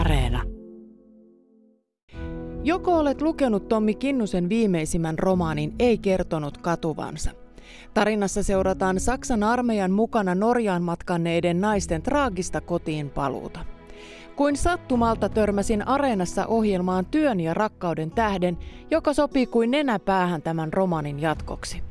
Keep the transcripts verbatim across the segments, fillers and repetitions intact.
Areena. Joko olet lukenut Tommi Kinnusen viimeisimmän romaanin Ei kertonut katuvansa. Tarinassa seurataan Saksan armeijan mukana Norjaan matkanneiden naisten traagista kotiin paluuta. Kuin sattumalta törmäsin Areenassa ohjelmaan Työn ja rakkauden tähden, joka sopii kuin nenä päähän tämän romaanin jatkoksi.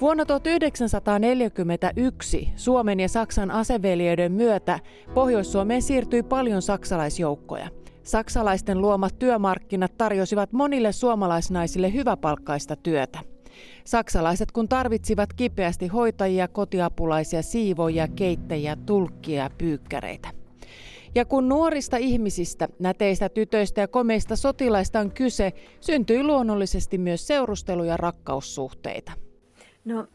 Vuonna tuhatyhdeksänsataaneljäkymmentäyksi Suomen ja Saksan aseveljeyden myötä Pohjois-Suomeen siirtyi paljon saksalaisjoukkoja. Saksalaisten luomat työmarkkinat tarjosivat monille suomalaisnaisille hyväpalkkaista työtä. Saksalaiset kun tarvitsivat kipeästi hoitajia, kotiapulaisia, siivoojia, keittäjiä, tulkkia ja pyykkäreitä. Ja kun nuorista ihmisistä, näteistä tytöistä ja komeista sotilaista on kyse, syntyi luonnollisesti myös seurustelu- ja rakkaussuhteita. No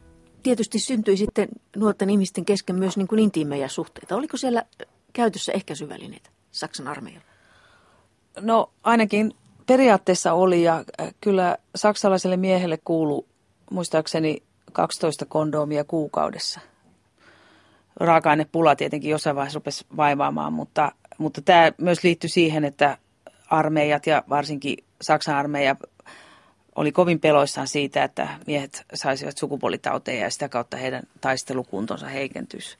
tietysti syntyi sitten nuorten ihmisten kesken myös niin kuin intiimejä suhteita. Oliko siellä käytössä ehkäisyvälineitä Saksan armeijalla? No ainakin periaatteessa oli, ja kyllä saksalaiselle miehelle kuului muistaakseni kaksitoista kondoomia kuukaudessa. Raaka-ainepula tietenkin jossain vaiheessa rupesi vaivaamaan, mutta, mutta tämä myös liittyi siihen, että armeijat ja varsinkin Saksan armeija oli kovin peloissaan siitä, että miehet saisivat sukupuolitauteja ja sitä kautta heidän taistelukuntonsa heikentyisi.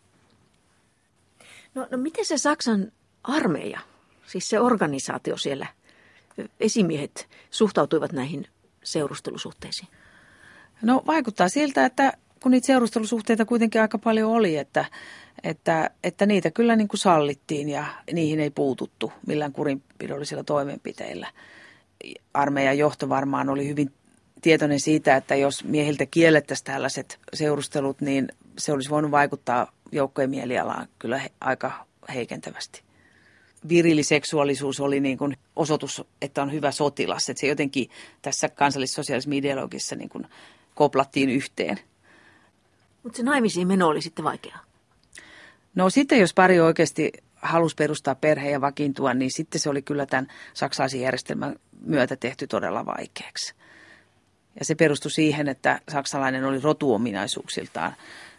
No, no miten se Saksan armeija, siis se organisaatio siellä, esimiehet suhtautuivat näihin seurustelusuhteisiin? No vaikuttaa siltä, että kun niitä seurustelusuhteita kuitenkin aika paljon oli, että, että, että niitä kyllä niin kuin sallittiin ja niihin ei puututtu millään kurinpidollisilla toimenpiteillä. Armeijan johto varmaan oli hyvin tietoinen siitä, että jos miehiltä kiellettäisiin tällaiset seurustelut, niin se olisi voinut vaikuttaa joukkojen mielialaan kyllä he, aika heikentävästi. Viriliseksuaalisuus oli niin kuin osoitus, että on hyvä sotilas, että se jotenkin tässä kansallissosiaalismin ideologiassa niin kuin koplattiin yhteen. Mutta se naimisiin meno oli sitten vaikeaa. No sitten jos pari oikeasti halusi perustaa perheen ja vakiintua, niin sitten se oli kyllä tämän saksalaisen järjestelmän myötä tehty todella vaikeaksi. Ja se perustui siihen, että saksalainen oli rotuominaisuuksiltaan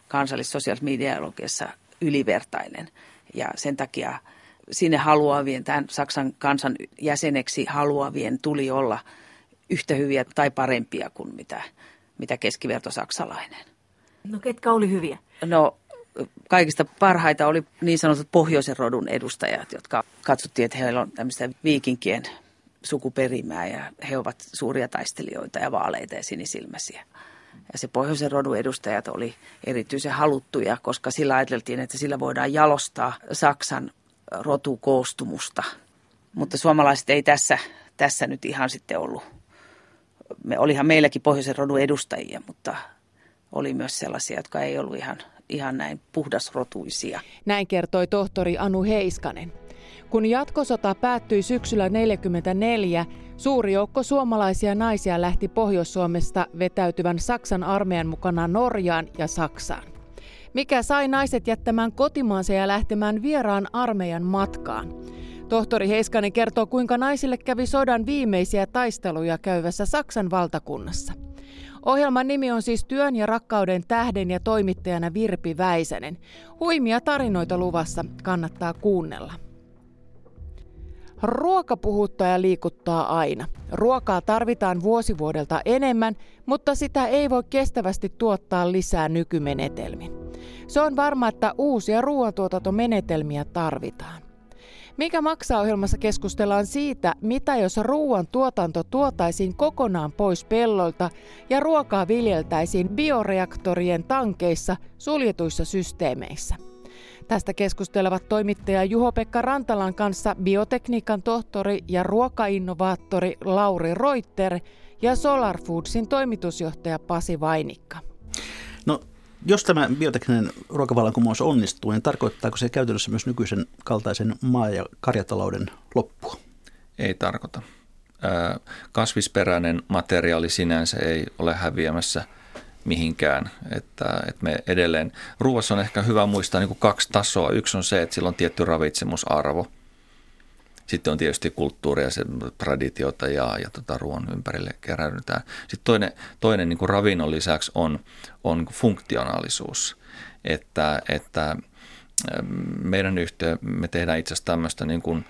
kansallissosiaalismin ideologiassa ylivertainen. Ja sen takia sinne haluavien, tämän Saksan kansan jäseneksi haluavien tuli olla yhtä hyviä tai parempia kuin mitä, mitä keskiverto saksalainen. No ketkä oli hyviä? No kaikista parhaita oli niin sanotut pohjoisen rodun edustajat, jotka katsottiin, että heillä on tämmöistä viikinkien sukuperimää ja he ovat suuria taistelijoita ja vaaleita ja sinisilmäisiä. Ja se pohjoisen rodun edustajat oli erityisen haluttuja, koska sillä ajateltiin, että sillä voidaan jalostaa Saksan rotukoostumusta. Mutta suomalaiset ei tässä, tässä nyt ihan sitten ollut. Me, olihan meilläkin pohjoisen rodun edustajia, mutta oli myös sellaisia, jotka ei ollut ihan, ihan näin puhdasrotuisia. Näin kertoi tohtori Anu Heiskanen. Kun jatkosota päättyi syksyllä tuhatyhdeksänsataaneljäkymmentäneljä, suuri joukko suomalaisia naisia lähti Pohjois-Suomesta vetäytyvän Saksan armeijan mukana Norjaan ja Saksaan. Mikä sai naiset jättämään kotimaansa ja lähtemään vieraan armeijan matkaan? Tohtori Heiskanen kertoo, kuinka naisille kävi sodan viimeisiä taisteluja käyvässä Saksan valtakunnassa. Ohjelman nimi on siis Työn ja rakkauden tähden ja toimittajana Virpi Väisänen. Huimia tarinoita luvassa, kannattaa kuunnella. Ruoka puhuttaa ja liikuttaa aina. Ruokaa tarvitaan vuosi vuodelta enemmän, mutta sitä ei voi kestävästi tuottaa lisää nykymenetelmin. Se on varma, että uusia ruoantuotantomenetelmiä tarvitaan. Mikä maksaa -ohjelmassa keskustellaan siitä, mitä jos ruoan tuotanto tuotaisiin kokonaan pois pelloilta ja ruokaa viljeltäisiin bioreaktorien tankeissa suljetuissa systeemeissä. Tästä keskustelevat toimittaja Juho-Pekka Rantalan kanssa biotekniikan tohtori ja ruokainnovaattori Lauri Reuter ja Solarfoodsin toimitusjohtaja Pasi Vainikka. No. Jos tämä biotekninen ruokavallankumous onnistuu, niin tarkoittaako se käytännössä myös nykyisen kaltaisen maa- ja karjatalouden loppua? Ei tarkoita. Kasvisperäinen materiaali sinänsä ei ole häviämässä mihinkään. Että, että me edelleen. Ruuassa on ehkä hyvä muistaa niin kuin kaksi tasoa. Yksi on se, että sillä on tietty ravitsemusarvo. Sitten on tietysti kulttuuria, traditiota ja, ja tota, ruoan ympärille keräydytään. Sitten toinen, toinen niin kuin ravinnon lisäksi on, on funktionaalisuus, että, että meidän yhtiö, me tehdään itse asiassa tämmöistä niin kuin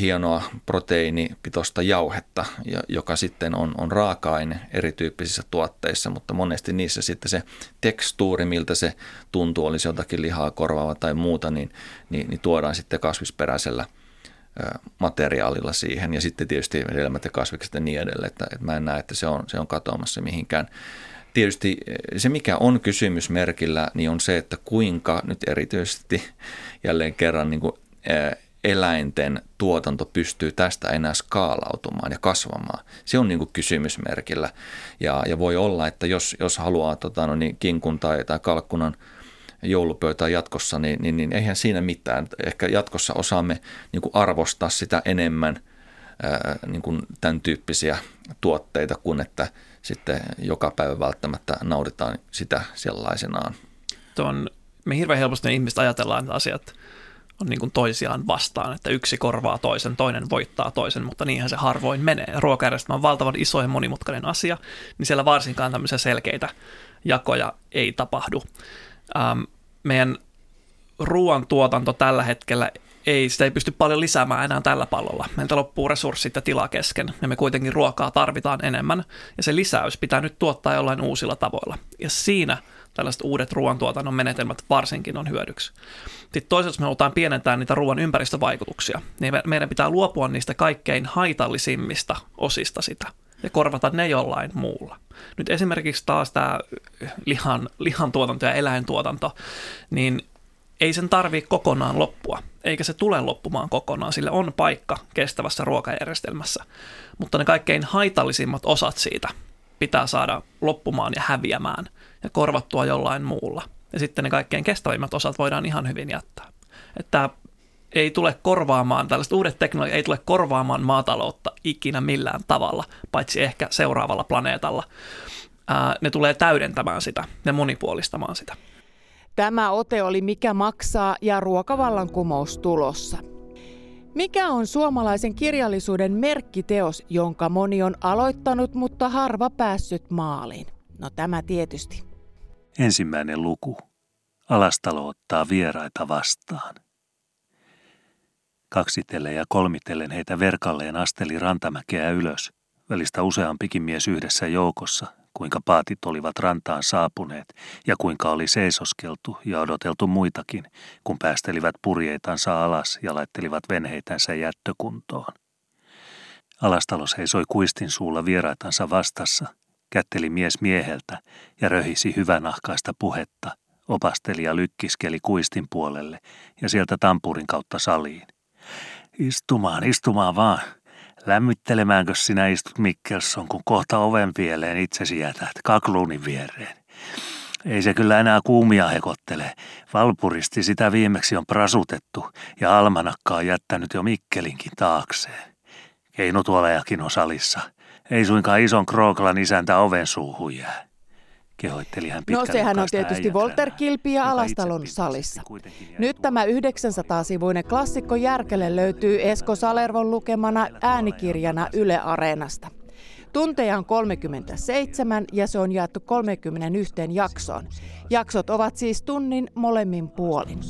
hienoa proteiinipitoista jauhetta, joka sitten on, on raaka-aine erityyppisissä tuotteissa, mutta monesti niissä sitten se tekstuuri, miltä se tuntuu, olisi jotakin lihaa korvaava tai muuta, niin, niin, niin tuodaan sitten kasvisperäisellä materiaalilla siihen ja sitten tietysti hedelmät ja kasvikset ja niin edelleen, että, että mä en näe, että se on, se on katoamassa mihinkään. Tietysti se, mikä on kysymysmerkillä, niin on se, että kuinka nyt erityisesti jälleen kerran niin kuin eläinten tuotanto pystyy tästä enää skaalautumaan ja kasvamaan. Se on niin kuin kysymysmerkillä ja, ja voi olla, että jos, jos haluaa tota, no niin, kinkun tai, tai kalkkunan joulupöytään jatkossa, niin, niin, niin eihän siinä mitään. Ehkä jatkossa osaamme niin kuin arvostaa sitä enemmän ää, niin kuin tämän tyyppisiä tuotteita, kuin että sitten joka päivä välttämättä nauditaan sitä sellaisenaan. Tuon, me hirveän helposti ihmiset ajatellaan, että asiat on niin kuin toisiaan vastaan, että yksi korvaa toisen, toinen voittaa toisen, mutta niinhän se harvoin menee. Ruokajärjestelmä on valtavan iso ja monimutkainen asia, niin siellä varsinkaan tämmöisiä selkeitä jakoja ei tapahdu. Ähm, meidän ruoantuotanto tällä hetkellä, ei, sitä ei pysty paljon lisäämään enää tällä pallolla. Meiltä loppuu resurssit ja tila kesken, ja me kuitenkin ruokaa tarvitaan enemmän, ja se lisäys pitää nyt tuottaa jollain uusilla tavoilla. Ja siinä tällaiset uudet ruoantuotannon menetelmät varsinkin on hyödyksi. Sitten toisaalta, jos me halutaan pienentää niitä ruoan ympäristövaikutuksia, niin meidän pitää luopua niistä kaikkein haitallisimmista osista sitä, ja korvata ne jollain muulla. Nyt esimerkiksi taas tämä lihan, lihantuotanto ja eläintuotanto, niin ei sen tarvitse kokonaan loppua, eikä se tule loppumaan kokonaan. Sillä on paikka kestävässä ruokajärjestelmässä, mutta ne kaikkein haitallisimmat osat siitä pitää saada loppumaan ja häviämään ja korvattua jollain muulla. Ja sitten ne kaikkein kestävimmät osat voidaan ihan hyvin jättää. Että ei tule korvaamaan, tällaiset uudet teknologiat ei tule korvaamaan maataloutta ikinä millään tavalla, paitsi ehkä seuraavalla planeetalla. Ää, ne tulee täydentämään sitä ja monipuolistamaan sitä. Tämä ote oli Mikä maksaa ja ruokavallankumous tulossa. Mikä on suomalaisen kirjallisuuden merkkiteos, jonka moni on aloittanut, mutta harva päässyt maaliin? No tämä tietysti. Ensimmäinen luku. Alastalo ottaa vieraita vastaan. Kaksitellen ja kolmitellen heitä verkalleen asteli rantamäkeä ylös, välistä useampikin mies yhdessä joukossa, kuinka paatit olivat rantaan saapuneet ja kuinka oli seisoskeltu ja odoteltu muitakin, kun päästelivät purjeitansa alas ja laittelivat venheitänsä jättökuntoon. Alastalo seisoi kuistin suulla vieraitansa vastassa, kätteli mies mieheltä ja röhisi hyvänahkaista puhetta, opasteli ja lykkiskeli kuistin puolelle ja sieltä tampurin kautta saliin. Istumaan, istumaan vaan. Lämmittelemäänkö sinä istut, Mikkelson, kun kohta oven pieleen itsesi jätät kakluunin viereen? Ei se kyllä enää kuumia hekottele. Valpuristi sitä viimeksi on prasutettu ja almanakka on jättänyt jo Mikkelinkin taakseen. Keinutuolejakin on salissa. Ei suinkaan ison Krooklan isäntä oven suuhun jää. No sehän on tietysti Volter Kilpi ja Alastalon salissa. Nyt tämä yhdeksänsataa-sivuinen klassikko järkele löytyy Esko Salervon lukemana äänikirjana Yle Areenasta. Tunteja on kolmekymmentäseitsemän ja se on jaettu kolmeenkymmeneenyhteen jaksoon. Jaksot ovat siis tunnin molemmin puolin.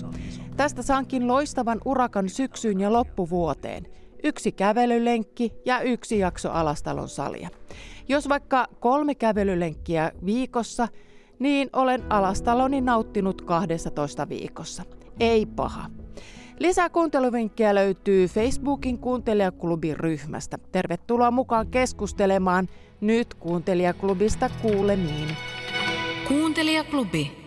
Tästä saankin loistavan urakan syksyyn ja loppuvuoteen. Yksi kävelylenkki ja yksi jakso Alastalon salia. Jos vaikka kolme kävelylenkkiä viikossa, niin olen Alastaloni nauttinut kahdessatoista viikossa. Ei paha. Lisää kuunteluvinkkejä löytyy Facebookin Kuuntelijaklubin ryhmästä. Tervetuloa mukaan keskustelemaan. Nyt Kuuntelijaklubista kuulemiin. Kuuntelijaklubi.